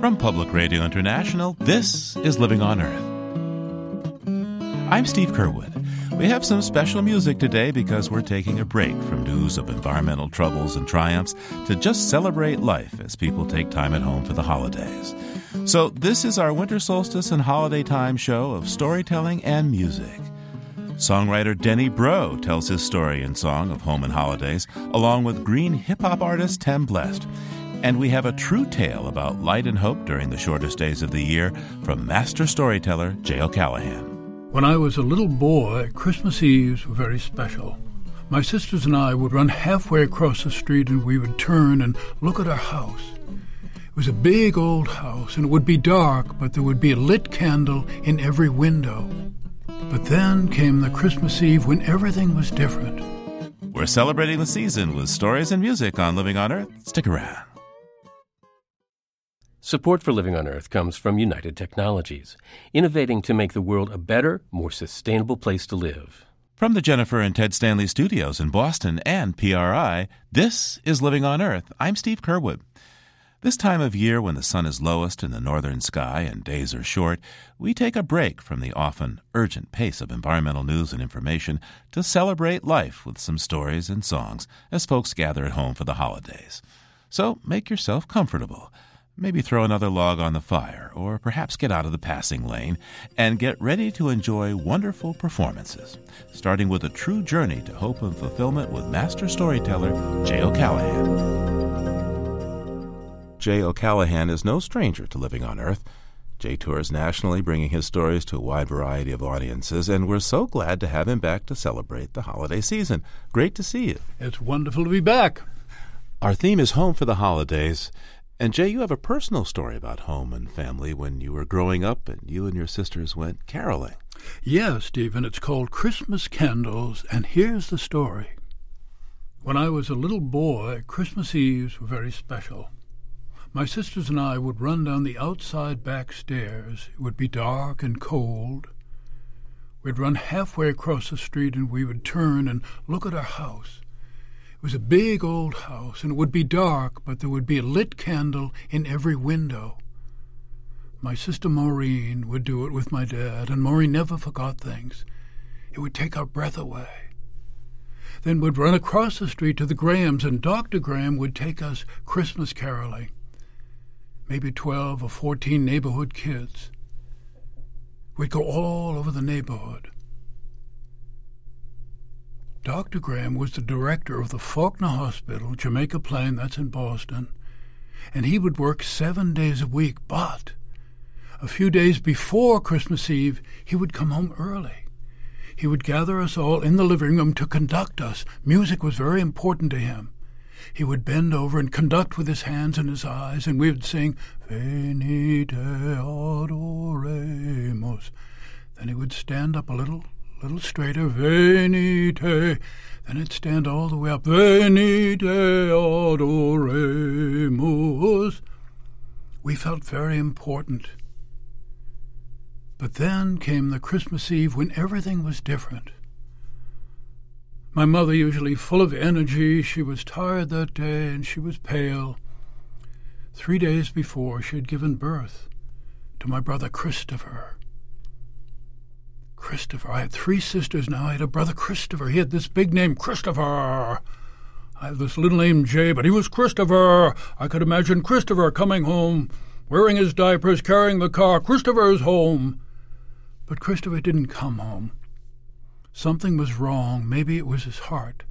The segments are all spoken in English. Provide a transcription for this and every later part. From Public Radio International, this is Living on Earth. I'm Steve Curwood. We have some special music today because we're taking a break from news of environmental troubles and triumphs to just celebrate life as people take time at home for the holidays. So this is our winter solstice and holiday time show of storytelling and music. Songwriter Denny Breau tells his story in song of home and holidays, along with green hip-hop artist Tem Blessed. And we have a true tale about light and hope during the shortest days of the year from master storyteller Jay O'Callahan. When I was a little boy, Christmas Eves were very special. My sisters and I would run halfway across the street and we would turn and look at our house. It was a big old house and it would be dark, but there would be a lit candle in every window. But then came the Christmas Eve when everything was different. We're celebrating the season with stories and music on Living on Earth. Stick around. Support for Living on Earth comes from United Technologies, innovating to make the world a better, more sustainable place to live. From the Jennifer and Ted Stanley studios in Boston and PRI, this is Living on Earth. I'm Steve Curwood. This time of year, when the sun is lowest in the northern sky and days are short, we take a break from the often urgent pace of environmental news and information to celebrate life with some stories and songs as folks gather at home for the holidays. So make yourself comfortable. Maybe throw another log on the fire, or perhaps get out of the passing lane and get ready to enjoy wonderful performances, starting with a true journey to hope and fulfillment with master storyteller Jay O'Callahan. Jay O'Callahan is no stranger to Living on Earth. Jay tours nationally, bringing his stories to a wide variety of audiences, and we're so glad to have him back to celebrate the holiday season. Great to see you. It's wonderful to be back. Our theme is home for the holidays, and Jay, you have a personal story about home and family when you were growing up and you and your sisters went caroling. Yes, Stephen, it's called Christmas Candles, and here's the story. When I was a little boy, Christmas Eves were very special. My sisters and I would run down the outside back stairs. It would be dark and cold. We'd run halfway across the street and we would turn and look at our house. It was a big old house and it would be dark, but there would be a lit candle in every window. My sister Maureen would do it with my dad, and Maureen never forgot things. It would take our breath away. Then we'd run across the street to the Grahams, and Dr. Graham would take us Christmas caroling. Maybe 12 or 14 neighborhood kids. We'd go all over the neighborhood. Dr. Graham was the director of the Faulkner Hospital, Jamaica Plain, that's in Boston, and he would work 7 days a week, but a few days before Christmas Eve, he would come home early. He would gather us all in the living room to conduct us. Music was very important to him. He would bend over and conduct with his hands and his eyes, and we would sing, Veni te adoremus. Then he would stand up a little straighter, Veni te. Then he'd stand all the way up, Veni te adoremus. We felt very important. But then came the Christmas Eve when everything was different. My mother, usually full of energy, she was tired that day and she was pale. 3 days before, she had given birth to my brother Christopher. Christopher. I had three sisters now. I had a brother Christopher. He had this big name, Christopher. I had this little name, Jay, but he was Christopher. I could imagine Christopher coming home, wearing his diapers, carrying the car. Christopher's home. But Christopher didn't come home. Something was wrong. Maybe it was his heart.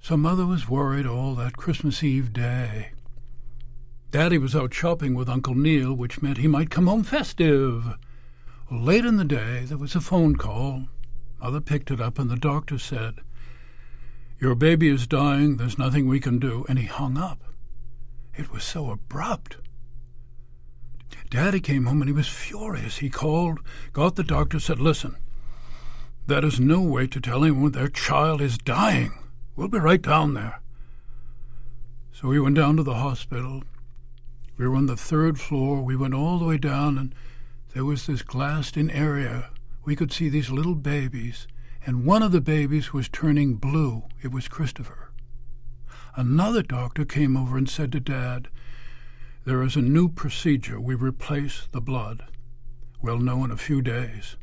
So Mother was worried all that Christmas Eve day. Daddy was out shopping with Uncle Neil, which meant he might come home festive. Late in the day, there was a phone call. Mother picked it up, and the doctor said, "Your baby is dying. There's nothing we can do." And he hung up. It was so abrupt. Daddy came home, and he was furious. He called, got the doctor, said, "Listen, that is no way to tell anyone their child is dying. We'll be right down there." So we went down to the hospital. We were on the third floor. We went all the way down, and there was this glassed-in area. We could see these little babies, and one of the babies was turning blue. It was Christopher. Another doctor came over and said to Dad, There is a new procedure. We replace the blood. We'll know in a few days.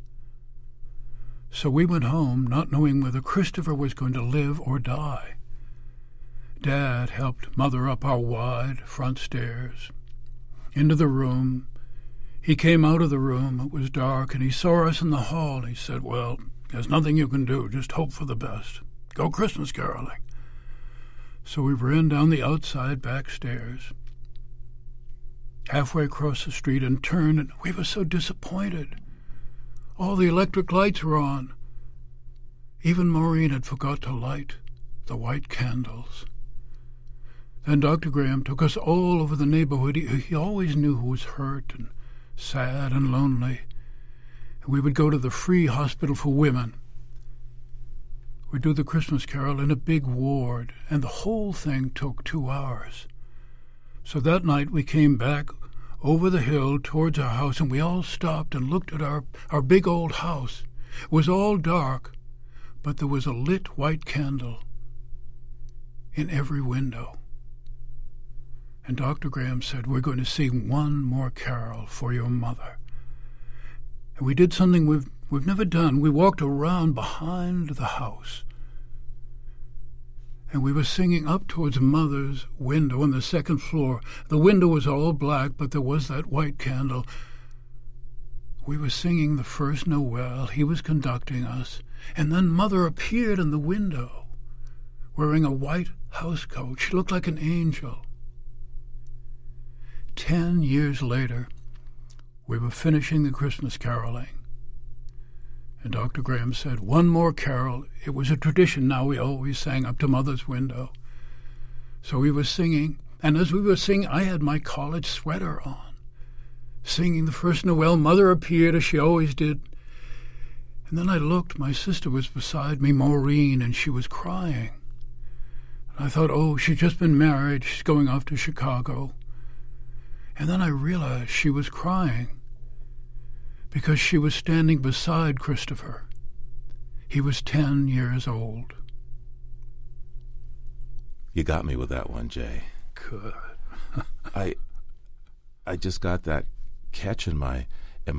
So we went home, not knowing whether Christopher was going to live or die. Dad helped Mother up our wide front stairs, into the room. He came out of the room. It was dark, and he saw us in the hall. He said, well, there's nothing you can do. Just hope for the best. Go Christmas caroling. So we ran down the outside back stairs, halfway across the street, and turned, and we were so disappointed. All the electric lights were on. Even Maureen had forgot to light the white candles. Then Dr. Graham took us all over the neighborhood. He always knew who was hurt and sad and lonely. We would go to the free hospital for women. We'd do the Christmas carol in a big ward, and the whole thing took 2 hours. So that night we came back over the hill towards our house, and we all stopped and looked at our big old house. It was all dark, but there was a lit white candle in every window. And Dr. Graham said, we're going to sing one more carol for your mother. And we did something we've never done. We walked around behind the house. And we were singing up towards Mother's window on the second floor. The window was all black, but there was that white candle. We were singing the first Noel. He was conducting us. And then Mother appeared in the window, wearing a white housecoat. She looked like an angel. 10 years later, we were finishing the Christmas caroling. And Dr. Graham said, one more carol. It was a tradition now. We always sang up to Mother's window. So we were singing, and as we were singing, I had my college sweater on. Singing the first Noel, Mother appeared as she always did. And then I looked. My sister was beside me, Maureen, and she was crying. And I thought, oh, she's just been married. She's going off to Chicago. And then I realized she was crying because she was standing beside Christopher. He was 10 years old. You got me with that one, Jay. Good. I just got that catch in my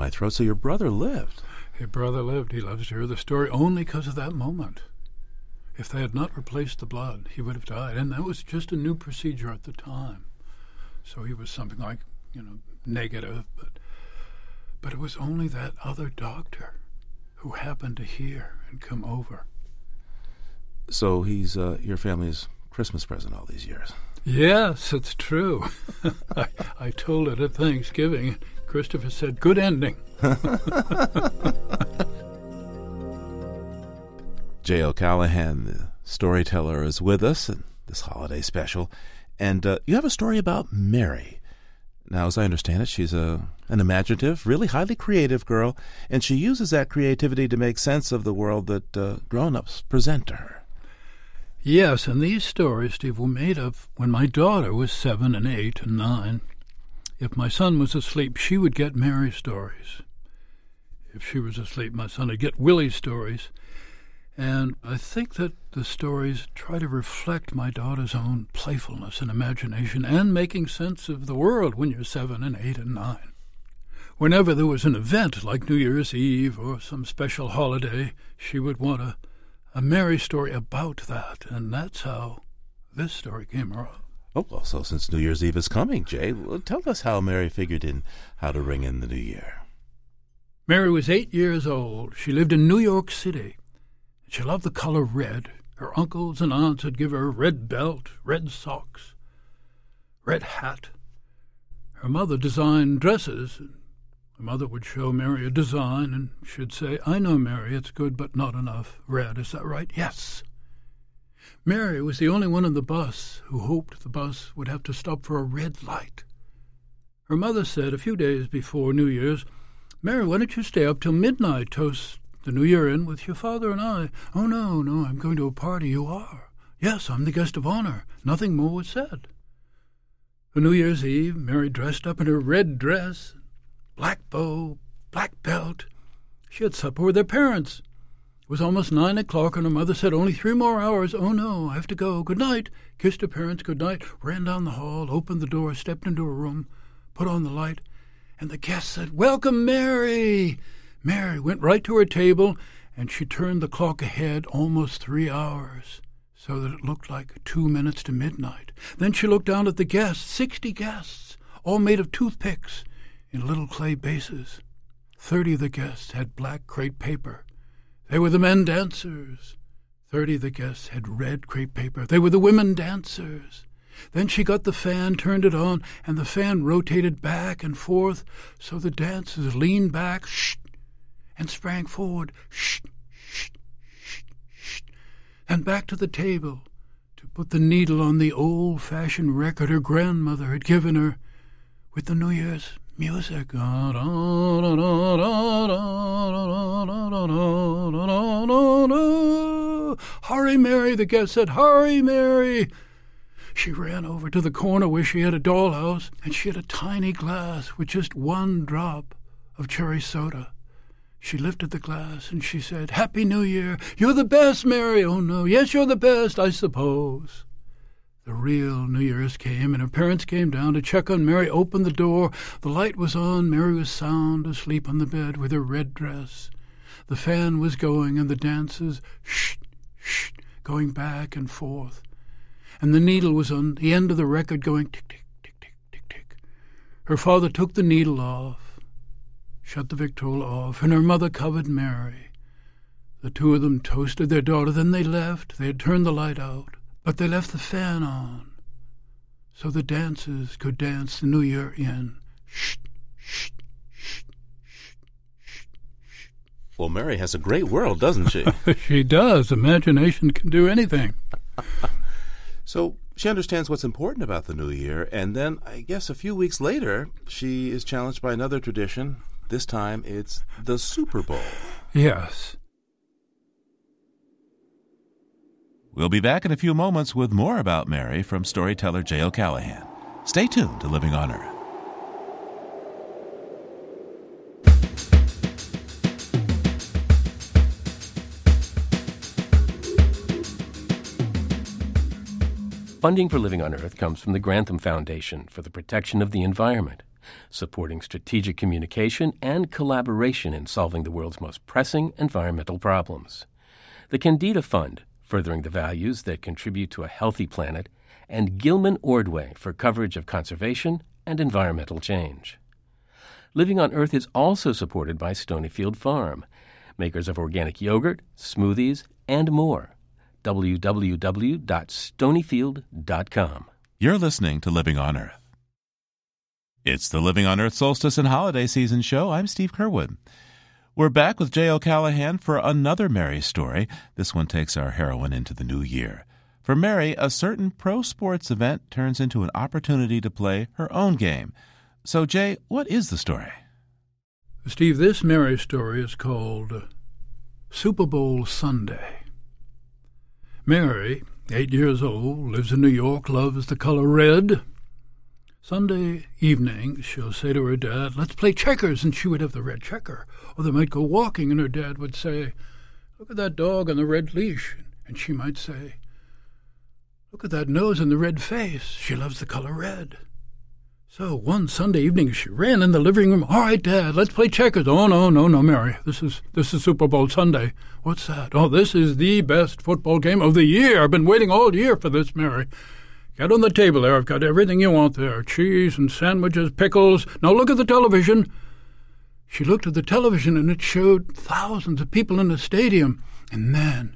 throat. So your brother lived. Your brother lived. He loves to hear the story only because of that moment. If they had not replaced the blood, he would have died. And that was just a new procedure at the time. So he was something like, negative. But it was only that other doctor who happened to hear and come over. So he's your family's Christmas present all these years. Yes, it's true. I told it at Thanksgiving. Christopher said, good ending. Jay O'Callahan, the storyteller, is with us in this holiday special. And you have a story about Mary. Now, as I understand it, she's an imaginative, really highly creative girl, and she uses that creativity to make sense of the world that grown-ups present to her. Yes, and these stories, Steve, were made up when my daughter was 7 and 8 and 9. If my son was asleep, she would get Mary stories. If she was asleep, my son would get Willie stories. And I think that the stories try to reflect my daughter's own playfulness and imagination and making sense of the world when you're 7 and 8 and 9. Whenever there was an event like New Year's Eve or some special holiday, she would want a Mary story about that, and that's how this story came around. Oh, well, so since New Year's Eve is coming, Jay, well, tell us how Mary figured in how to ring in the new year. Mary was 8 years old. She lived in New York City. She loved the color red. Her uncles and aunts would give her a red belt, red socks, red hat. Her mother designed dresses. Her mother would show Mary a design, and she'd say, I know, Mary, it's good, but not enough. Red, is that right? Yes. Mary was the only one on the bus who hoped the bus would have to stop for a red light. Her mother said a few days before New Year's, Mary, why don't you stay up till midnight, toast the New Year in with your father and I. Oh, no, I'm going to a party. You are. Yes, I'm the guest of honor. Nothing more was said. On New Year's Eve, Mary dressed up in her red dress, black bow, black belt. She had supper with her parents. It was almost 9 o'clock, and her mother said, "Only 3 more hours. Oh, no, I have to go. Good night." Kissed her parents good night, ran down the hall, opened the door, stepped into her room, put on the light, and the guest said, "Welcome, Mary." Mary went right to her table, and she turned the clock ahead almost 3 hours, so that it looked like 2 minutes to midnight. Then she looked down at the guests, 60 guests, all made of toothpicks in little clay bases. 30 of the guests had black crepe paper. They were the men dancers. 30 of the guests had red crepe paper. They were the women dancers. Then she got the fan, turned it on, and the fan rotated back and forth, so the dancers leaned back, shh, and sprang forward, shh, shh, shh, shh, and back to the table to put the needle on the old-fashioned record her grandmother had given her with the New Year's music. "Hurry, Mary," the guest said. "Hurry, Mary." She ran over to the corner where she had a dollhouse, and she had a tiny glass with just 1 drop of cherry soda. She lifted the glass, and she said, "Happy New Year. You're the best, Mary. Oh, no. Yes, you're the best, I suppose." The real New Year's came, and her parents came down to check on Mary, opened the door. The light was on. Mary was sound asleep on the bed with her red dress. The fan was going, and the dancers, shh, shh, going back and forth. And the needle was on the end of the record going tick, tick, tick, tick, tick, tick. Her father took the needle off, shut the Victrola off, and her mother covered Mary. The 2 of them toasted their daughter. Then they left. They had turned the light out. But they left the fan on, so the dancers could dance the New Year in. Shh, shh, shh, shh, shh, shh. Well, Mary has a great world, doesn't she? She does. Imagination can do anything. So she understands what's important about the New Year, and then, I guess, a few weeks later, she is challenged by another tradition. This time, it's the Super Bowl. Yes. We'll be back in a few moments with more about Mary from storyteller Jay O'Callahan. Stay tuned to Living on Earth. Funding for Living on Earth comes from the Grantham Foundation for the Protection of the Environment, supporting strategic communication and collaboration in solving the world's most pressing environmental problems. The Candida Fund, furthering the values that contribute to a healthy planet, and Gilman Ordway for coverage of conservation and environmental change. Living on Earth is also supported by Stonyfield Farm, makers of organic yogurt, smoothies, and more. www.stonyfield.com. You're listening to Living on Earth. It's the Living on Earth Solstice and Holiday Season show. I'm Steve Curwood. We're back with Jay O'Callahan for another Mary story. This one takes our heroine into the new year. For Mary, a certain pro sports event turns into an opportunity to play her own game. So, Jay, what is the story? Steve, this Mary story is called Super Bowl Sunday. Mary, 8 years old, lives in New York, loves the color red. Sunday evening, she'll say to her dad, "Let's play checkers," and she would have the red checker. Or they might go walking, and her dad would say, "Look at that dog on the red leash." And she might say, "Look at that nose and the red face. She loves the color red." So one Sunday evening, she ran in the living room. "All right, Dad, let's play checkers." "Oh, no, Mary. This is Super Bowl Sunday." "What's that?" "Oh, this is the best football game of the year. I've been waiting all year for this, Mary. Get on the table there. I've got everything you want there. Cheese and sandwiches, pickles. Now look at the television." She looked at the television, and it showed thousands of people in the stadium. And then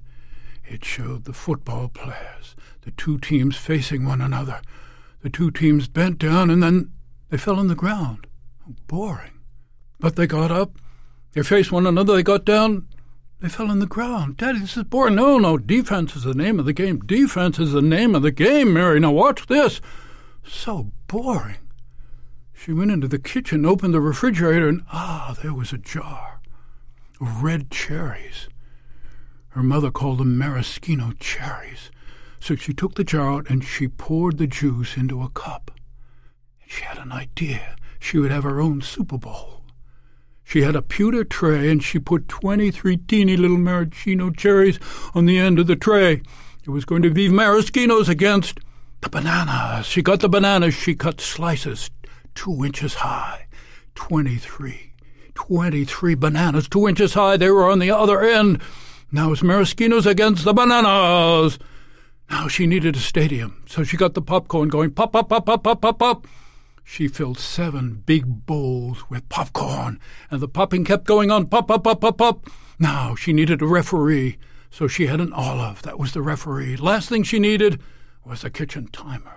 it showed the football players, the 2 teams facing one another. The 2 teams bent down, and then they fell on the ground. Boring. But they got up. They faced one another. They got down. They fell on the ground. "Daddy, this is boring." No, defense is the name of the game. Defense is the name of the game, Mary. Now watch this. So boring. She went into the kitchen, opened the refrigerator, and there was a jar of red cherries. Her mother called them maraschino cherries. So she took the jar out, and she poured the juice into a cup. She had an idea. She would have her own Super Bowl. She had a pewter tray, and she put 23 teeny little maraschino cherries on the end of the tray. It was going to be maraschinos against the bananas. She got the bananas. She cut slices 2 inches high. 23 bananas 2 inches high. They were on the other end. Now it was maraschinos against the bananas. Now she needed a stadium, so she got the popcorn going, pop, pop, pop, pop, pop, pop, pop. She filled 7 big bowls with popcorn, and the popping kept going on, pop, pop, pop, pop, pop. Now she needed a referee, so she had an olive. That was the referee. Last thing she needed was a kitchen timer.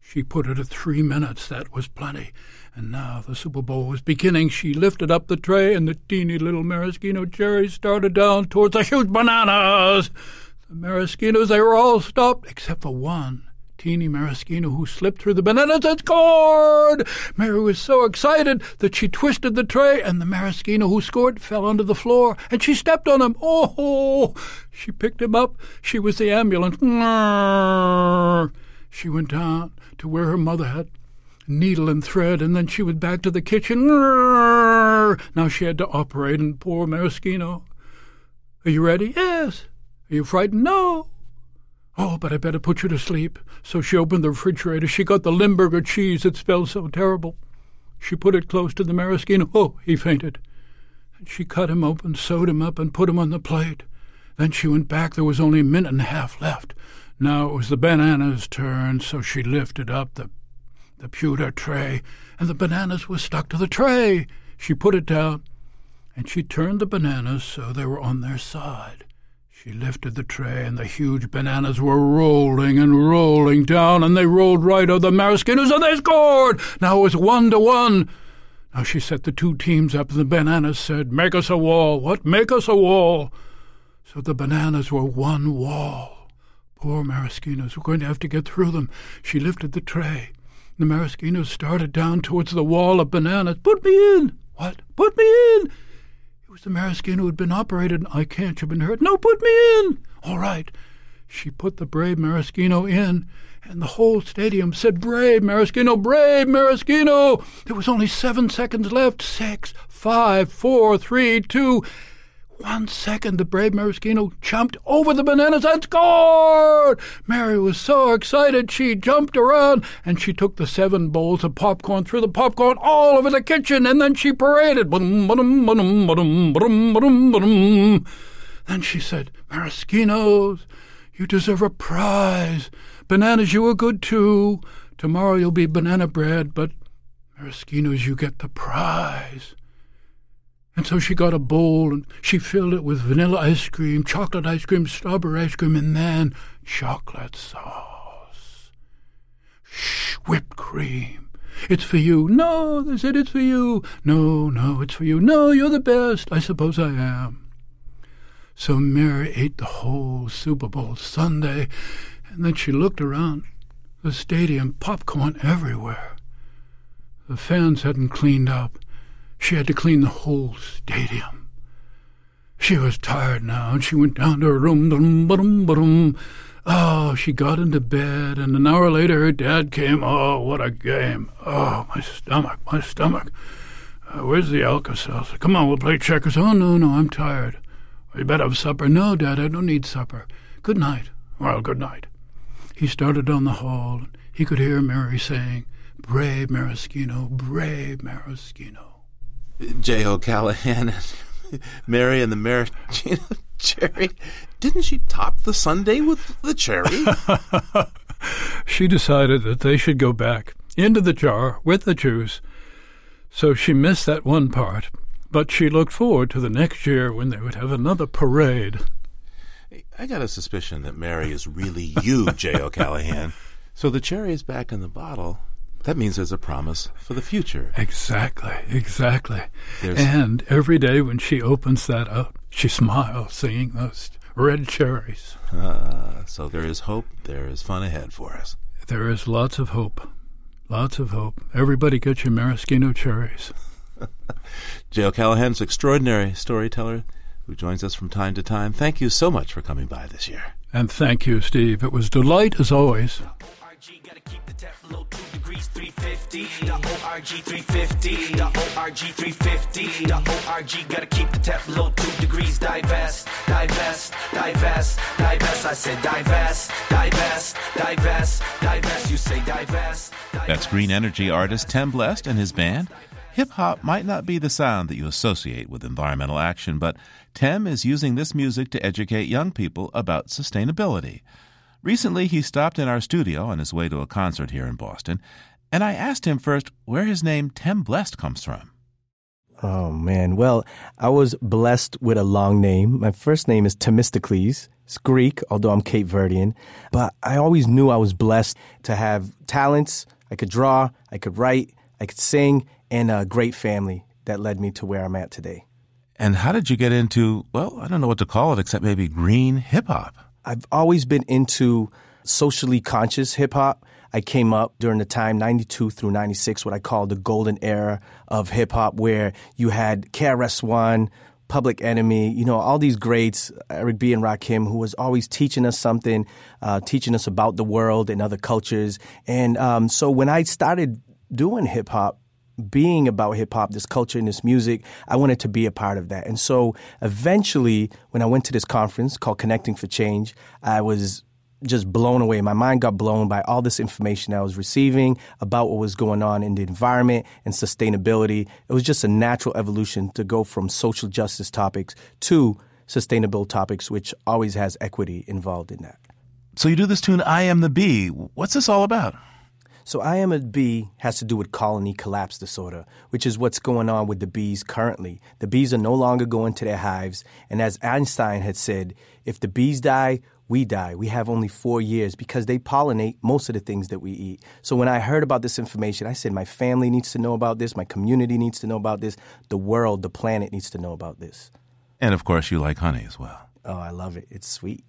She put it at 3 minutes. That was plenty. And now the Super Bowl was beginning. She lifted up the tray, and the teeny little maraschino cherries started down towards the huge bananas. The maraschinos, they were all stopped except for one teeny maraschino who slipped through the bananas and scored. Mary was so excited that she twisted the tray, and the maraschino who scored fell onto the floor, and she stepped on him. Oh! She picked him up. She was the ambulance. She went down to where her mother had needle and thread, and then she went back to the kitchen. Now she had to operate, and poor maraschino. Are you ready? Yes. Are you frightened? No. Oh, but I better put you to sleep. So she opened the refrigerator. She got the Limburger cheese that smelled so terrible. She put it close to the maraschino. Oh, he fainted. And she cut him open, sewed him up, and put him on the plate. Then she went back. There was only a minute and a half left. Now it was the banana's turn, so she lifted up the pewter tray, and the bananas were stuck to the tray. She put it down, and she turned the bananas so they were on their side. She lifted the tray, and the huge bananas were rolling and rolling down, and they rolled right over the maraschinos, and they scored! Now it was 1-1. Now she set the 2 teams up, and the bananas said, "Make us a wall." What? Make us a wall? So the bananas were one wall. Poor maraschinos were going to have to get through them. She lifted the tray. The maraschino started down towards the wall of bananas. "Put me in." "What?" "Put me in." It was the maraschino who had been operated. "I can't. You've been hurt." "No, put me in." "All right." She put the brave maraschino in, and the whole stadium said, "Brave maraschino, brave maraschino." There was only 7 seconds left. 6, 5, 4, 3, 2. 1 second, the brave maraschino jumped over the bananas and scored! Mary was so excited she jumped around, and she took the 7 bowls of popcorn, threw the popcorn all over the kitchen, and then she paraded. Then she said, "Maraschinos, you deserve a prize. Bananas, you were good too. Tomorrow you'll be banana bread, but maraschinos, you get the prize." And so she got a bowl, and she filled it with vanilla ice cream, chocolate ice cream, strawberry ice cream, and then chocolate sauce. "Shh, whipped cream. It's for you." "No," they said, "it's for you." "No, no, it's for you." "No, you're the best." "I suppose I am." So Mary ate the whole Super Bowl Sunday, and then she looked around the stadium, popcorn everywhere. The fans hadn't cleaned up. She had to clean the whole stadium. She was tired now, and she went down to her room. Oh, she got into bed, and an hour later her dad came. "Oh, what a game. Oh, my stomach, my stomach. Where's the Alka-Seltzer? Come on, we'll play checkers." "Oh, no, I'm tired." "You better have supper." "No, Dad, I don't need supper." "Good night." "Well, good night." He started down the hall, and he could hear Mary saying, "Brave maraschino, brave maraschino." Jay O'Callahan and Mary and the maraschino cherry. Didn't she top the Sunday with the cherry? She decided that they should go back into the jar with the juice, so she missed that one part. But she looked forward to the next year when they would have another parade. I got a suspicion that Mary is really you, Jay O'Callahan. So the cherry is back in the bottle. That means there's a promise for the future. Exactly. And every day when she opens that up, she smiles, seeing those red cherries. So there is hope. There is fun ahead for us. There is lots of hope. Lots of hope. Everybody get your maraschino cherries. Jay O'Callahan's extraordinary storyteller who joins us from time to time. Thank you so much for coming by this year. And thank you, Steve. It was a delight as always. ORG, gotta keep the temp low, 2 degrees, 350. The ORG 350. The ORG 350. The ORG, gotta keep the temp low, 2 degrees. Divest, divest, divest, divest. I said divest, divest, divest, divest. You say divest, divest. That's green energy artist Tem Blessed and his band. Hip-hop might not be the sound that you associate with environmental action, but Tem is using this music to educate young people about sustainability. Recently, he stopped in our studio on his way to a concert here in Boston, and I asked him first where his name Tem Blessed comes from. Oh, man. Well, I was blessed with a long name. My first name is Themistocles. It's Greek, although I'm Cape Verdean. But I always knew I was blessed to have talents. I could draw, I could write, I could sing, and a great family that led me to where I'm at today. And how did you get into, well, I don't know what to call it except maybe green hip-hop? I've always been into socially conscious hip-hop. I came up during the time, 92 through 96, what I call the golden era of hip-hop, where you had KRS-One, Public Enemy, you know, all these greats, Eric B. and Rakim, who was always teaching us something, teaching us about the world and other cultures. And so when I started doing hip-hop, being about hip-hop, this culture and this music, I wanted to be a part of that. And so eventually, when I went to this conference called Connecting for Change, I was just blown away. My mind got blown by all this information I was receiving about what was going on in the environment and sustainability. It was just a natural evolution to go from social justice topics to sustainable topics, which always has equity involved in that. So you do this tune, I Am the Bee. What's this all about? So I Am a Bee has to do with colony collapse disorder, which is what's going on with the bees currently. The bees are no longer going to their hives. And as Einstein had said, if the bees die, we die. We have only 4 years because they pollinate most of the things that we eat. So when I heard about this information, I said, my family needs to know about this. My community needs to know about this. The world, the planet needs to know about this. And of course, you like honey as well. Oh, I love it. It's sweet.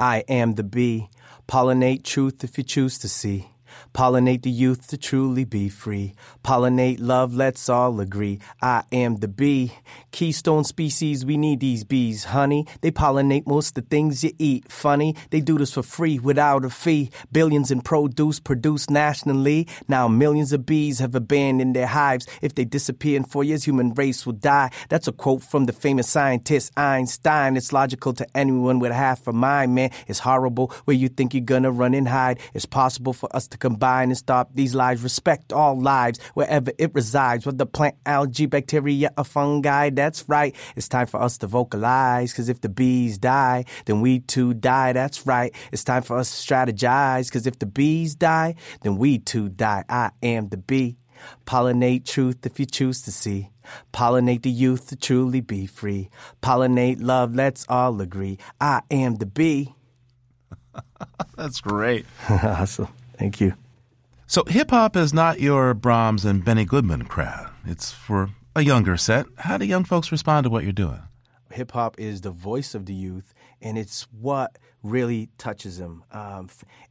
I am the bee. Pollinate truth if you choose to see. Pollinate the youth to truly be free. Pollinate love, let's all agree. I am the bee. Keystone species, we need these bees, honey. They pollinate most of the things you eat. Funny, they do this for free without a fee. Billions in produce produced nationally. Now millions of bees have abandoned their hives. If they disappear in 4 years, human race will die. That's a quote from the famous scientist Einstein. It's logical to anyone with half a mind, man. It's horrible where you think you're gonna run and hide. It's possible for us to combine and stop these lives. Respect all lives wherever it resides, whether plant, algae, bacteria, or fungi. That's right. It's time for us to vocalize, because if the bees die, then we too die. That's right. It's time for us to strategize, because if the bees die, then we too die. I am the bee. Pollinate truth if you choose to see. Pollinate the youth to truly be free. Pollinate love, let's all agree. I am the bee. That's great. Awesome. Thank you. So hip-hop is not your Brahms and Benny Goodman crowd. It's for a younger set. How do young folks respond to what you're doing? Hip-hop is the voice of the youth, and it's what really touches them.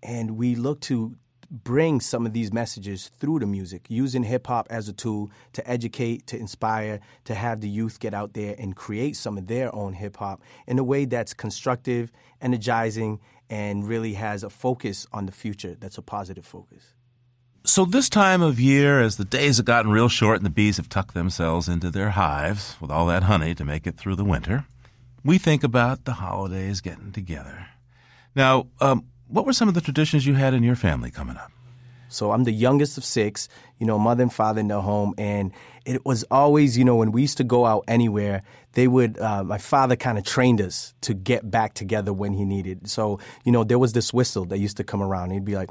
And we look to bring some of these messages through the music, using hip-hop as a tool to educate, to inspire, to have the youth get out there and create some of their own hip-hop in a way that's constructive, energizing, and really has a focus on the future that's a positive focus. So this time of year, as the days have gotten real short and the bees have tucked themselves into their hives with all that honey to make it through the winter, we think about the holidays getting together. Now, what were some of the traditions you had in your family coming up? So I'm the youngest of six, you know, mother and father in the home. And it was always, you know, when we used to go out anywhere, they would, my father kind of trained us to get back together when he needed. So, you know, there was this whistle that used to come around. He'd be like,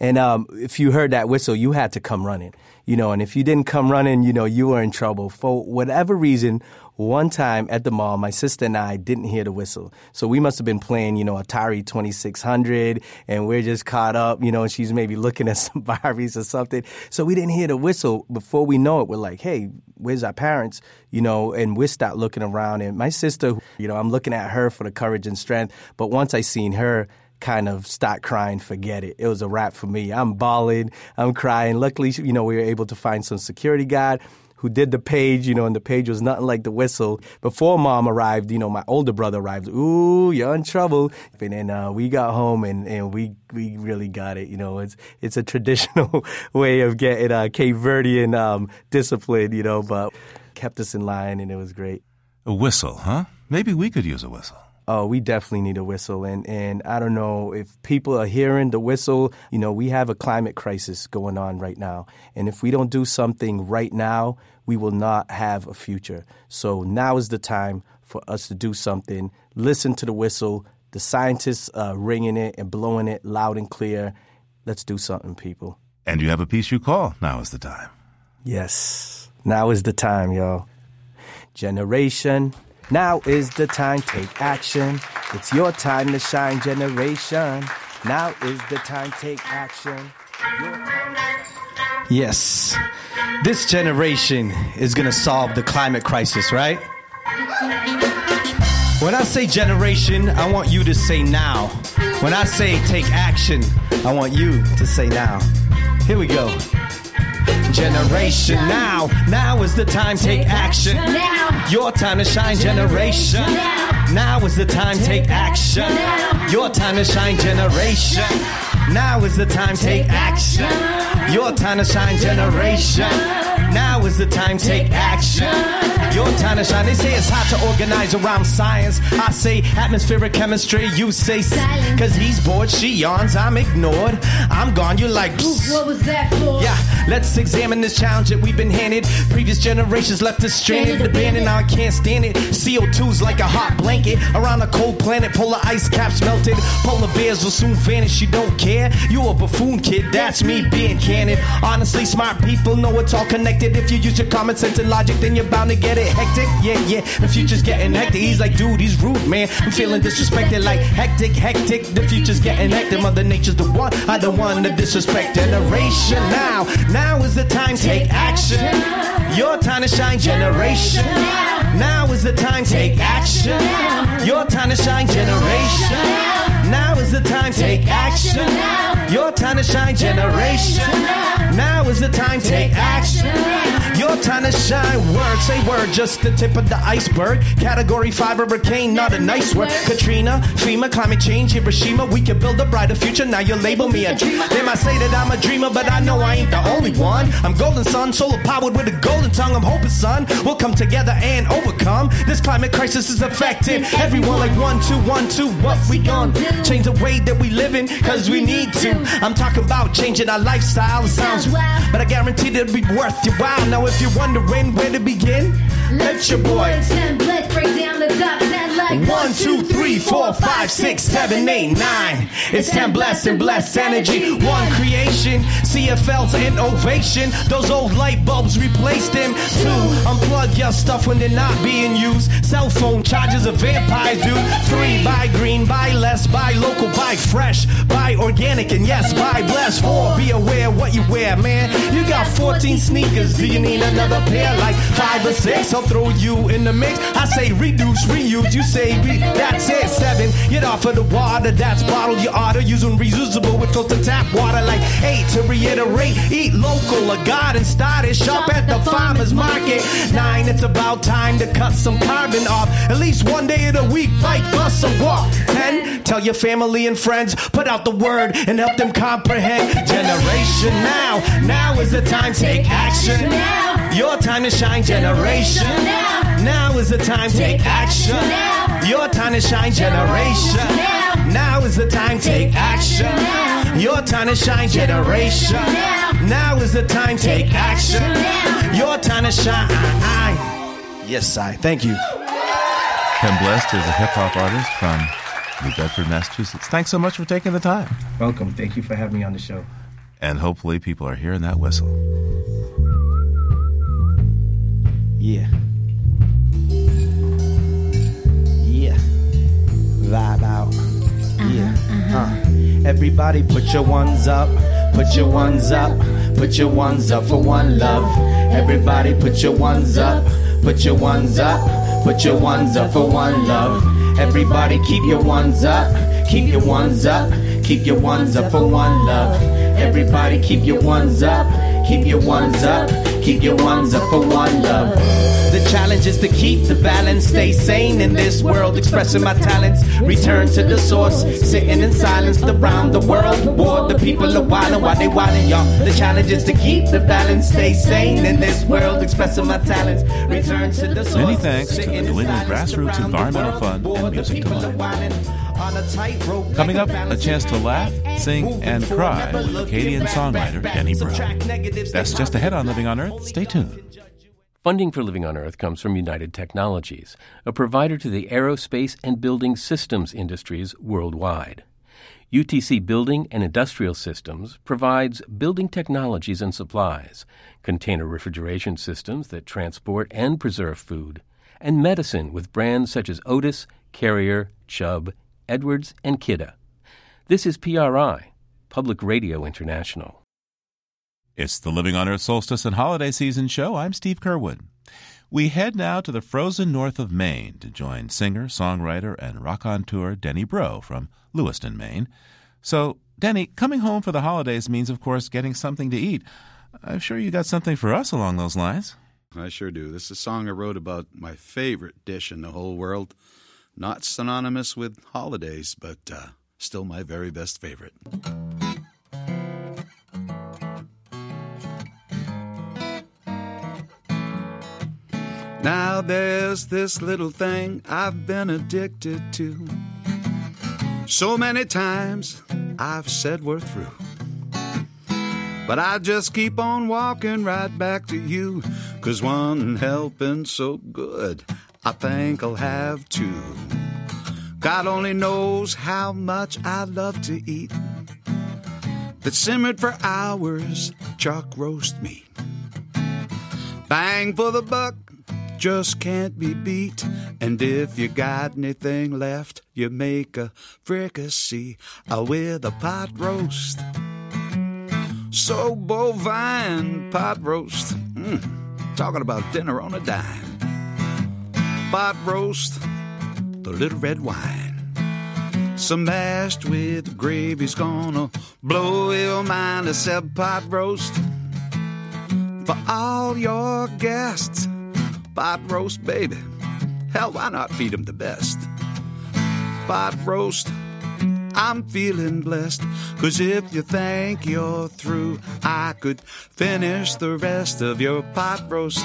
and if you heard that whistle, you had to come running, you know, and if you didn't come running, you know, you were in trouble for whatever reason. One time at the mall, my sister and I didn't hear the whistle. So we must have been playing, you know, Atari 2600, and we're just caught up, you know, and she's maybe looking at some Barbies or something. So we didn't hear the whistle. Before we know it, we're like, hey, where's our parents? You know, and we start looking around. And my sister, you know, I'm looking at her for the courage and strength. But once I seen her kind of start crying, forget it. It was a wrap for me. I'm bawling. I'm crying. Luckily, you know, we were able to find some security guard who did the page, you know, and the page was nothing like the whistle. Before Mom arrived, you know, my older brother arrived. Ooh, you're in trouble. And then we got home and we really got it. You know, it's a traditional way of getting Cape Verdean discipline, you know, but kept us in line and it was great. A whistle, huh? Maybe we could use a whistle. Oh, we definitely need a whistle. And I don't know if people are hearing the whistle. You know, we have a climate crisis going on right now. And if we don't do something right now, we will not have a future. So now is the time for us to do something. Listen to the whistle. The scientists are ringing it and blowing it loud and clear. Let's do something, people. And you have a piece you call Now Is the Time. Yes. Now is the time, y'all. Generation. Now is the time, take action. It's your time to shine, generation. Now is the time, take action. Yes, this generation is going to solve the climate crisis, right? When I say generation, I want you to say now. When I say take action, I want you to say now. Here we go. Generation now, now is the time, take action. Your time to shine, generation. Now is the time, take action. Your time to shine, generation. Now is the time, take action. Your time to shine, generation. Now is the time, take action. Your time to shine. They say it's hard to organize around science. I say atmospheric chemistry, you say silence. Cause he's bored, she yawns, I'm ignored. I'm gone, you like, psst. What was that for? Yeah, let's examine this challenge that we've been handed. Previous generations left us stranded, abandoned, now I can't stand it. CO2's like a hot blanket around a cold planet. Polar ice caps melted, polar bears will soon vanish. You don't care, you a buffoon kid. That's me being candid. Honestly, smart people know it's all connected. If you use your common sense and logic, then you're bound to get it hectic. Yeah, the future's getting hectic. He's like, dude, he's rude, man. I'm feeling disrespected, like hectic. The future's getting hectic. Mother nature's the one, I don't want to disrespect. Generation now, now is the time, take action. Your time to shine, generation. Now is the time, take action. Your time to shine, generation. Now is the time, take action. Your time to shine, generation. Now is the time, take action. Your time to shine, word, say word, just the tip of the iceberg. Category 5 hurricane, not a nice word. Katrina, FEMA, climate change, Hiroshima. We can build a brighter future, now you label me a dreamer. They might say that I'm a dreamer, but I know I ain't the only one. I'm golden sun, solar powered with a golden tongue. I'm hoping, son, we'll come together and overcome. This climate crisis is affecting everyone like 1, 2, 1, 2. What we gonna do? Change the way that we living, cause we need to. I'm talking about changing our lifestyle. It sounds wild, but I guarantee that it'll be worth your while. Now if you're wondering where to begin, let your boy Tem Blessed break down the top 10 like 1, 2, 3, 4, 5, 6, 7, 8, 9. It's Tem Blessed and Blessed Energy. One creation, CFLs and ovation. Those old light bulbs, replace them. 2, unplug your stuff when they're not being used. Cell phone chargers are vampires, dude. 3, buy green, buy less, buy local, buy fresh, buy organic, and yes, buy blessed. 4, be aware what you wear, man. You got 14 sneakers, do you need another pair? Like 5 or 6, I'll throw you in the mix. I say reduce, reuse, you say that's it. 7, get off of the water, that's bottled. You ought to use reusable with filter tap water. Like 8, to reiterate, eat local, a garden started, shop at the farmer's market. 9, it's about time to cut some carbon off. At least one day of the week, bike, bus, or walk. 10, tell your family and friends, put out the word and help them comprehend. Generation now, now is the time, take action. Your time to shine, generation. Now is the time, take action. Your time to shine, generation. Now is the time, take action. Your time to shine, generation. Now is the time, take action. Your time to shine. Yes, I thank you. Tem Blessed is a hip-hop artist from New Bedford, Massachusetts. Thanks so much for taking the time. Welcome. Thank you for having me on the show. And hopefully people are hearing that whistle. Yeah. Yeah. Vibe out. Yeah. Everybody put your ones up. Put your ones up. Put your ones up for one love. Everybody put your ones up. Put your ones up. Put your ones up for one love. Everybody keep your ones up. Keep your ones up. Keep your ones up for one love. Everybody keep your ones up, keep your ones up, keep your ones up for one love. The challenge is to keep the balance, stay sane in this world, expressing my talents, return to the source, sitting in silence around the world, bored, the people are wildin' while they wildin', y'all. The challenge is to keep the balance, stay sane in this world, expressing my talents, return to the source. Many thanks to the New England Grassroots Environmental Fund and Music Unlimited. Coming up, a chance to laugh, sing, and cry with Acadian songwriter Denny Breau. That's just ahead on Living on Earth. Stay tuned. Funding for Living on Earth comes from United Technologies, a provider to the aerospace and building systems industries worldwide. UTC Building and Industrial Systems provides building technologies and supplies, container refrigeration systems that transport and preserve food, and medicine with brands such as Otis, Carrier, Chubb, Edwards, and Kida. This is PRI, Public Radio International. It's the Living on Earth Solstice and Holiday Season show. I'm Steve Curwood. We head now to the frozen north of Maine to join singer, songwriter, and raconteur Denny Breau from Lewiston, Maine. So, Denny, coming home for the holidays means, of course, getting something to eat. I'm sure you got something for us along those lines. I sure do. This is a song I wrote about my favorite dish in the whole world. Not synonymous with holidays, but still my very best favorite. Now there's this little thing I've been addicted to. So many times I've said we're through. But I just keep on walking right back to you. 'Cause one helping so good, I think I'll have two. God only knows how much I love to eat. That simmered for hours, chuck roast meat. Bang for the buck, just can't be beat. And if you got anything left, you make a fricassee with a pot roast. So bovine pot roast. Talking about dinner on a dime. Pot roast, the little red wine, some mashed with gravy's gonna blow your mind. I said pot roast for all your guests. Pot roast, baby, hell, why not feed 'em the best? Pot roast, I'm feeling blessed, 'cause if you think you're through, I could finish the rest of your pot roast.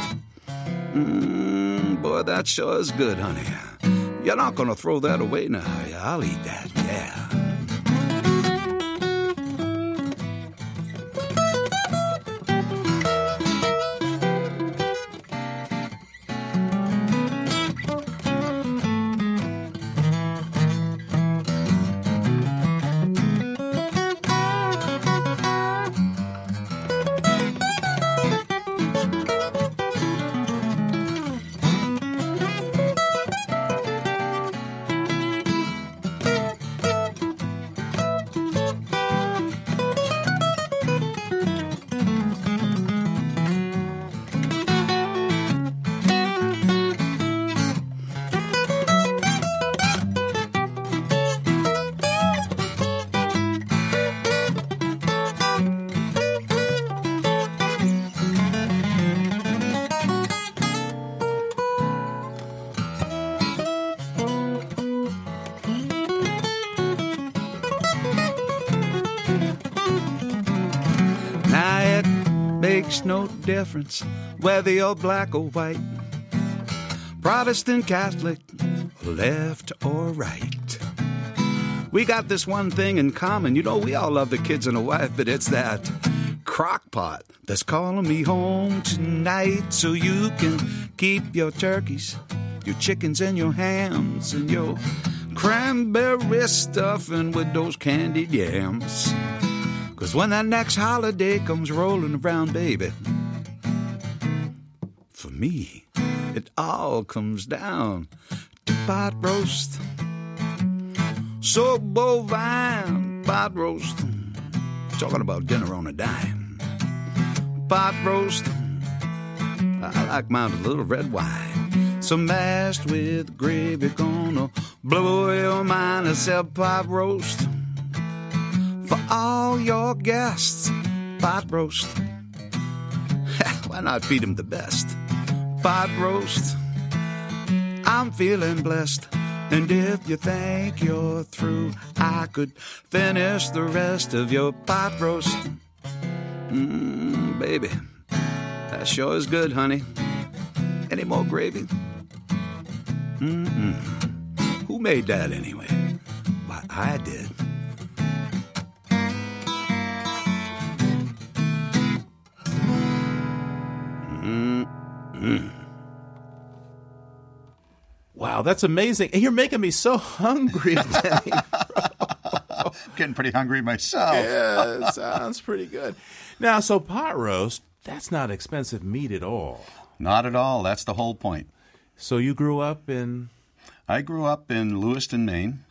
Boy, that sure is good, honey. You're not gonna throw that away now. I'll eat that, no difference whether you're black or white, Protestant, Catholic, left or right. We got this one thing in common. You know, we all love the kids and a wife, but it's that crock pot that's calling me home tonight. So you can keep your turkeys, your chickens and your hams, and your cranberry stuffing with those candied yams. 'Cause when that next holiday comes rolling around, baby, for me, it all comes down to pot roast. So bovine pot roast. Talking about dinner on a dime. Pot roast. I like mine with a little red wine. Some mashed with gravy, gonna blow your mind. I said pot roast. For all your guests. Pot roast. Why not feed them the best? Pot roast. I'm feeling blessed. And if you think you're through, I could finish the rest of your pot roast. Mmm, baby. That sure is good, honey. Any more gravy? Mm-mm. Who made that anyway? Why, I did. Mm-mm. Wow, that's amazing. You're making me so hungry, Benny. I'm getting pretty hungry myself. Yeah, it sounds pretty good. Now, so pot roast, that's not expensive meat at all. Not at all. That's the whole point. So you grew up in? I grew up in Lewiston, Maine.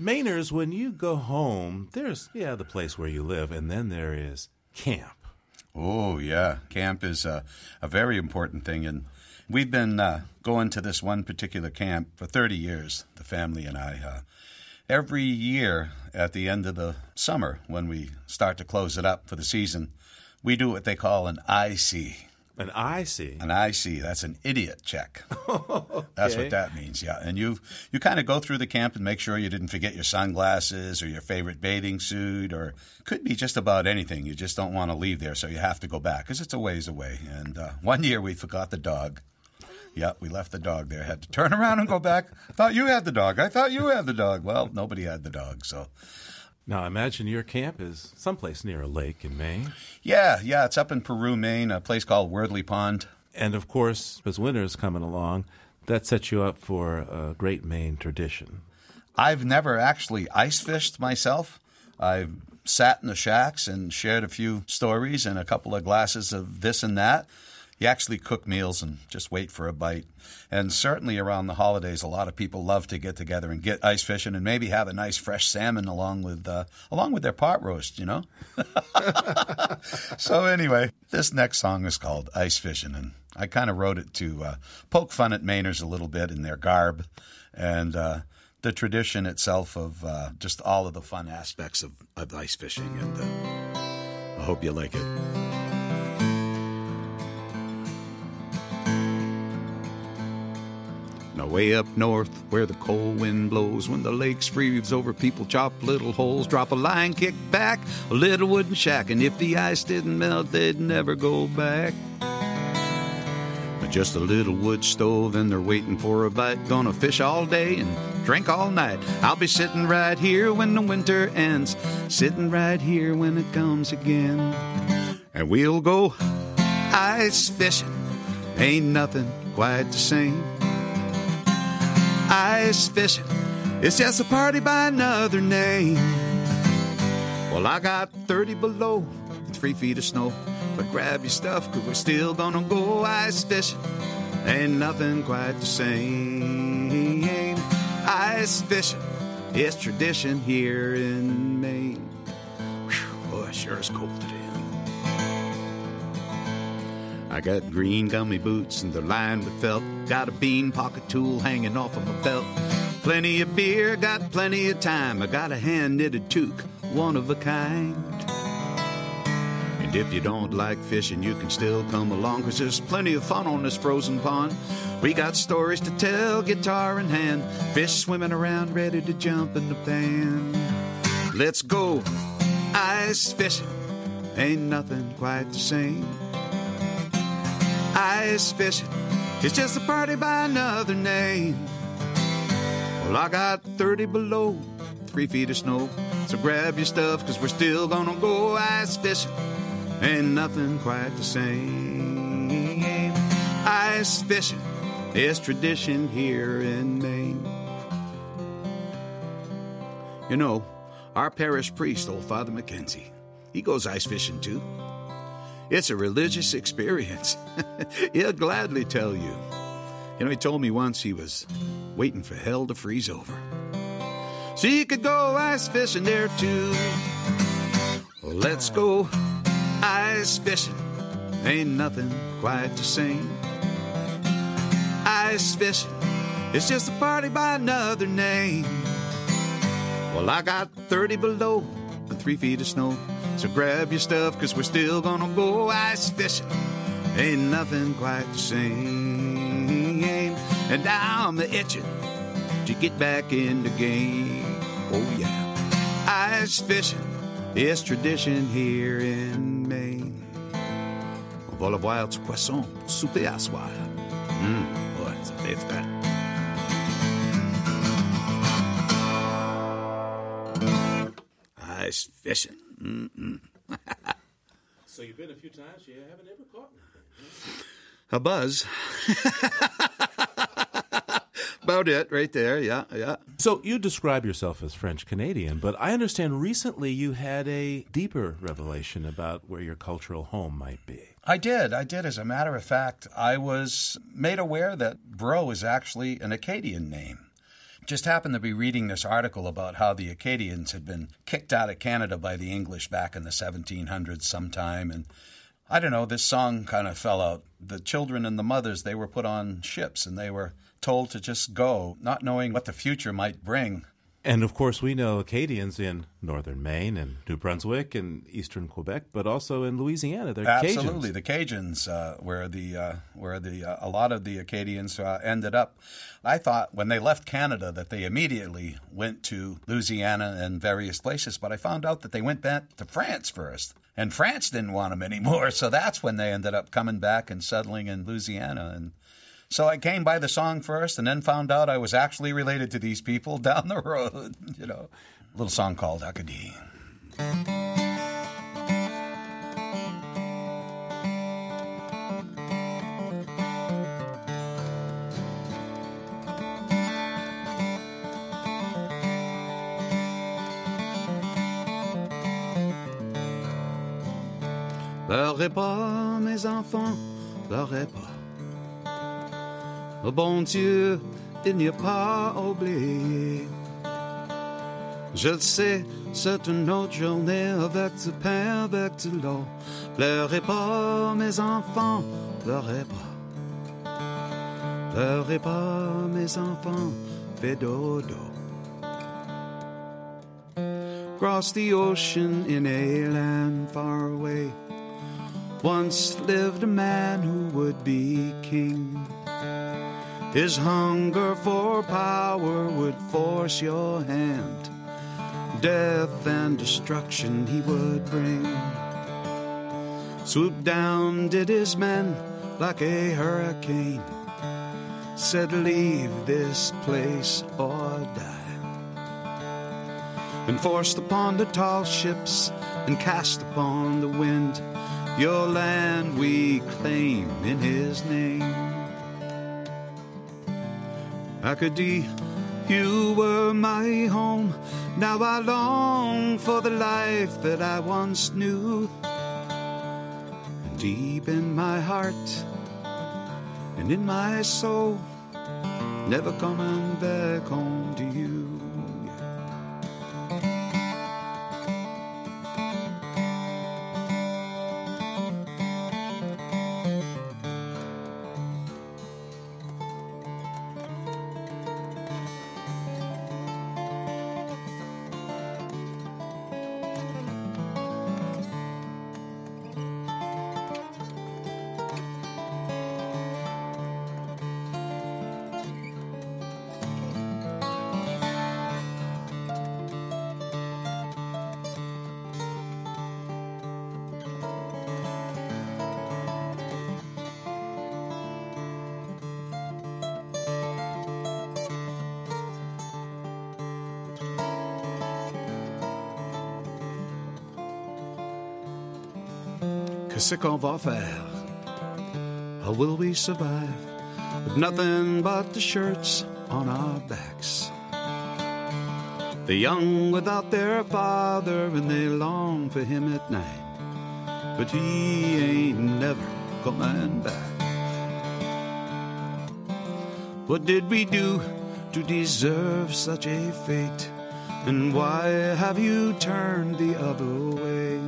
Mainers, when you go home, there's, the place where you live, and then there is camp. Oh, yeah. Camp is a very important thing, and we've been going to this one particular camp for 30 years, the family and I. Every year at the end of the summer, when we start to close it up for the season, we do what they call an IC. An IC? An IC. That's an idiot check. Okay. That's what that means, yeah. And you kind of go through the camp and make sure you didn't forget your sunglasses or your favorite bathing suit, or could be just about anything. You just don't want to leave there, so you have to go back because it's a ways away. And one year we forgot the dog. Yeah, we left the dog there. Had to turn around and go back. Thought you had the dog. I thought you had the dog. Well, nobody had the dog, so... Now, imagine your camp is someplace near a lake in Maine. Yeah, it's up in Peru, Maine, a place called Worthley Pond. And, of course, as winter's coming along, that sets you up for a great Maine tradition. I've never actually ice fished myself. I've sat in the shacks and shared a few stories and a couple of glasses of this and that. You actually cook meals and just wait for a bite. And certainly around the holidays, a lot of people love to get together and get ice fishing and maybe have a nice fresh salmon along with their pot roast, you know? So anyway, this next song is called Ice Fishing, and I kind of wrote it to poke fun at Mainers a little bit in their garb and the tradition itself of just all of the fun aspects of ice fishing. And I hope you like it. Now way up north where the cold wind blows, when the lake freezes over, people chop little holes, drop a line, kick back a little wooden shack, and if the ice didn't melt, they'd never go back. But just a little wood stove and they're waiting for a bite, gonna fish all day and drink all night. I'll be sitting right here when the winter ends, sitting right here when it comes again. And we'll go ice fishing, ain't nothing quite the same. Ice fishing, it's just a party by another name. Well, I got 30 below and 3 feet of snow, but grab your stuff, cause we're still gonna go ice fishing. Ain't nothing quite the same. Ice fishing, it's tradition here in Maine. Whew, boy, it sure is cold today. I got green gummy boots and they're lined with felt. Got a bean pocket tool hanging off of my belt. Plenty of beer, got plenty of time. I got a hand-knitted toque, one of a kind. And if you don't like fishing, you can still come along, cause there's plenty of fun on this frozen pond. We got stories to tell, guitar in hand. Fish swimming around, ready to jump in the pan. Let's go ice fishing, ain't nothing quite the same. Ice fishing, it's just a party by another name. Well, I got 30 below, 3 feet of snow, so grab your stuff, cause we're still gonna go ice fishing. Ain't nothing quite the same. Ice fishing, it's tradition here in Maine. You know, our parish priest, old Father McKenzie, he goes ice fishing too. It's a religious experience. He'll gladly tell you. He told me once he was waiting for hell to freeze over so you could go ice fishing there too. Well, let's go ice fishing. Ain't nothing quite the same. Ice fishing, it's just a party by another name. Well, I got 30 below, and 3 feet of snow. So grab your stuff, 'cause we're still gonna go ice fishing. Ain't nothing quite the same. And I'm itching to get back in the game. Oh yeah, ice fishing is tradition here in Maine. On va le voir du poisson pour souper à soir. Boy, ça fait frais. Ice fishing. So you've been a few times, you haven't ever caught anything. A buzz. About it, right there, yeah. So you describe yourself as French-Canadian, but I understand recently you had a deeper revelation about where your cultural home might be. I did. As a matter of fact, I was made aware that Breau is actually an Acadian name. Just happened to be reading this article about how the Acadians had been kicked out of Canada by the English back in the 1700s sometime, and I don't know, this song kind of fell out. The children and the mothers, they were put on ships, and they were told to just go, not knowing what the future might bring. And, of course, we know Acadians in northern Maine and New Brunswick and eastern Quebec, but also in Louisiana. They're Cajuns. Absolutely. The Cajuns where a lot of the Acadians ended up. I thought when they left Canada that they immediately went to Louisiana and various places, but I found out that they went back to France first. And France didn't want them anymore, so that's when they ended up coming back and settling in Louisiana. And so I came by the song first and then found out I was actually related to these people down the road, you know. A little song called Acadie. Pleurez pas, mes enfants, pleurez pas. Le bon Dieu, il n'y a pas oublié. Je le sais, c'est une autre journée avec du pain, avec du l'eau. Pleurez pas, mes enfants, pleurez pas. Pleurez pas, mes enfants, fais dodo. Across the ocean in a land far away, once lived a man who would be king. His hunger for power would force your hand. Death and destruction he would bring. Swoop down did his men like a hurricane. Said leave this place or die. And forced upon the tall ships and cast upon the wind. Your land we claim in his name. Acadie, you were my home. Now I long for the life that I once knew. And deep in my heart and in my soul, never coming back home to you. Qu'est-ce qu'on va faire? How will we survive? With nothing but the shirts on our backs. The young without their father, and they long for him at night. But he ain't never coming back. What did we do to deserve such a fate? And why have you turned the other way?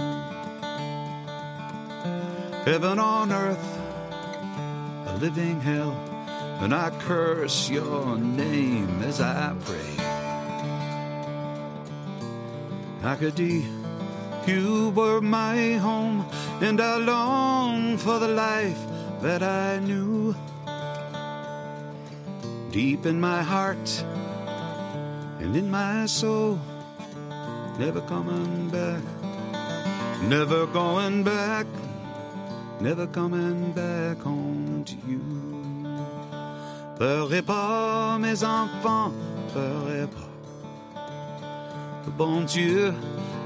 Living on earth, a living hell, and I curse your name as I pray. Acadie, You were my home, and I long for the life that I knew. Deep in my heart and in my soul, never coming back, never going back, never coming back home to you. Pleurez pas, mes enfants, pleurez pas. Le bon Dieu,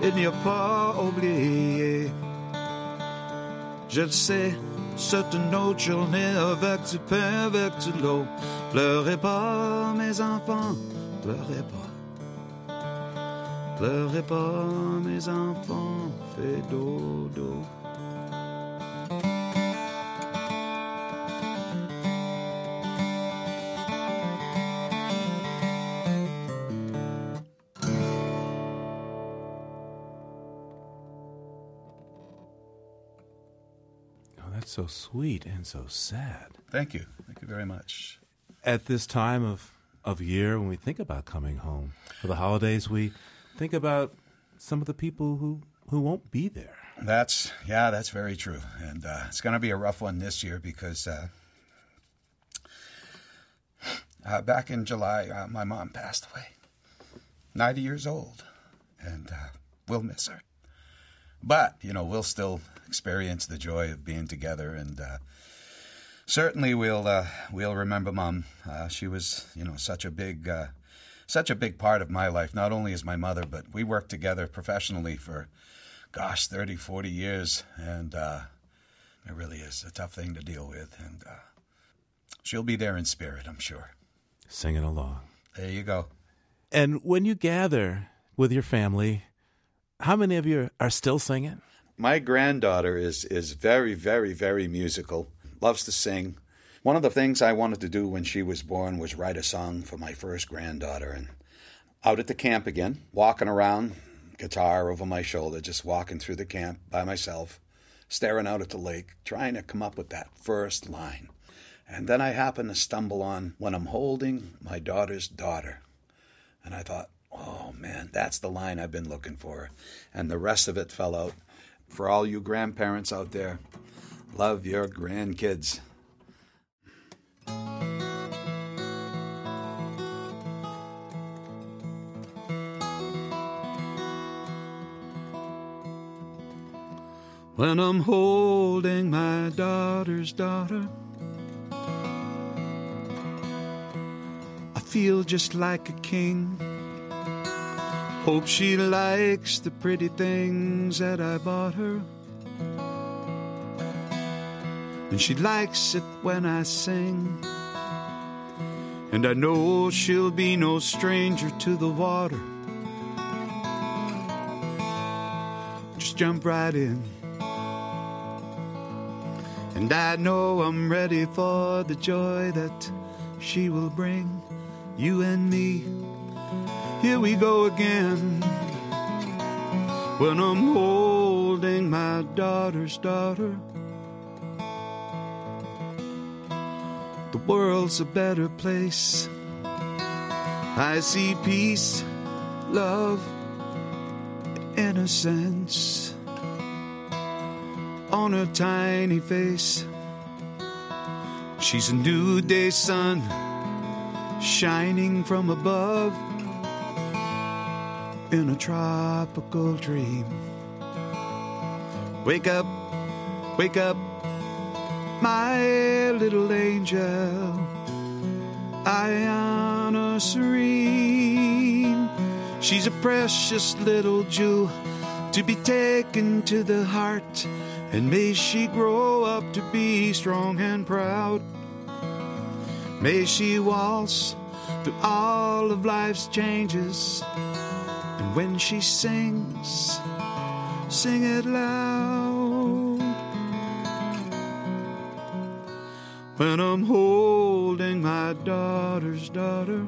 il n'y a pas oublié. Je le sais, c'est une autre journée avec du pain, avec de l'eau. Pleurez pas, mes enfants, pleurez pas. Pleurez pas, mes enfants, faites dodo. So sweet and so sad. Thank you. Thank you very much. At this time of year, when we think about coming home for the holidays, we think about some of the people who won't be there. That's very true. And it's going to be a rough one this year because back in July, my mom passed away, 90 years old, and we'll miss her. But, you know, we'll still experience the joy of being together, and certainly we'll remember Mom. She was, you know, such a big part of my life, not only as my mother, but we worked together professionally for, 30, 40 years, and it really is a tough thing to deal with, and she'll be there in spirit, I'm sure. Singing along. There you go. And when you gather with your family, how many of you are still singing? My granddaughter is very, very, very musical, loves to sing. One of the things I wanted to do when she was born was write a song for my first granddaughter. And out at the camp again, walking around, guitar over my shoulder, just walking through the camp by myself, staring out at the lake, trying to come up with that first line. And then I happened to stumble on "When I'm holding my daughter's daughter." And I thought, oh, man, that's the line I've been looking for. And the rest of it fell out. For all you grandparents out there, love your grandkids. When I'm holding my daughter's daughter, I feel just like a king. Hope she likes the pretty things that I bought her. And she likes it when I sing. And I know she'll be no stranger to the water. Just jump right in. And I know I'm ready for the joy that she will bring. You and me, here we go again. When I'm holding my daughter's daughter, the world's a better place. I see peace, love, innocence on her tiny face. She's a new day sun shining from above in a tropical dream. Wake up, my little angel, Ayana Serene. She's a precious little jewel to be taken to the heart, and may she grow up to be strong and proud. May she waltz through all of life's changes. When she sings, sing it loud. When I'm holding my daughter's daughter,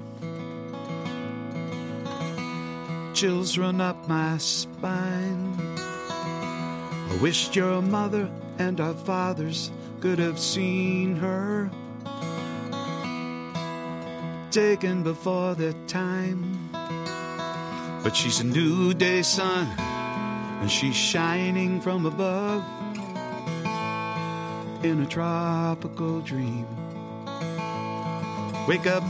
chills run up my spine. I wish your mother and our fathers could have seen her, taken before their time. But she's a new day sun, and she's shining from above in a tropical dream. Wake up,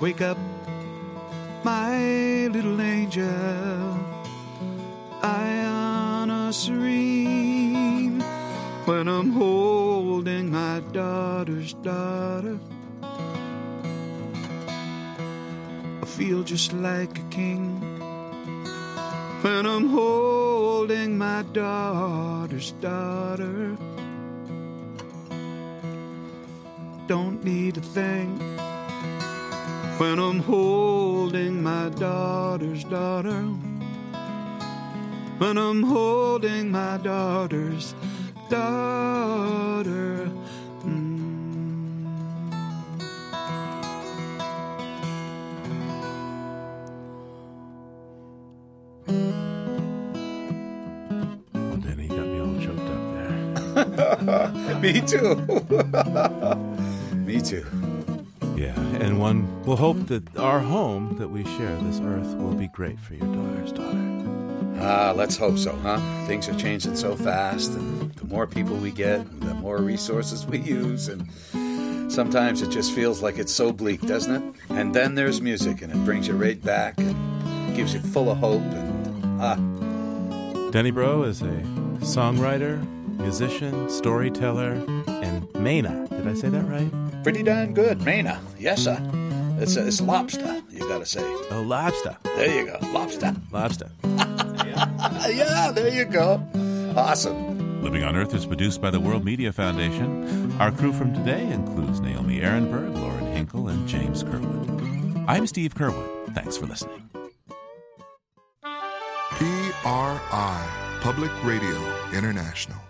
wake up, my little angel, Ayana Serene. When I'm holding my daughter's daughter, I feel just like a king. When I'm holding my daughter's daughter, don't need a thing. When I'm holding my daughter's daughter, when I'm holding my daughter's daughter. Then he got me all choked up there. Me too. Me too. Yeah, and one will hope that our home that we share, this earth, will be great for your daughter's daughter. Let's hope so, huh? Things are changing so fast, and the more people we get, the more resources we use, and sometimes it just feels like it's so bleak, doesn't it? And then there's music, and it brings you right back, and gives you full of hope, and Denny Breau is a songwriter, musician, storyteller, and Mena. Did I say that right? Pretty darn good, Mena. Yes, sir. It's lobster, you gotta say. Oh, lobster. There you go, lobster. Lobster. Yeah, there you go. Awesome. Living on Earth is produced by the World Media Foundation. Our crew from today includes Naomi Ehrenberg, Lauren Hinkle, and James Curwood. I'm Steve Curwood. Thanks for listening. PRI, Public Radio International.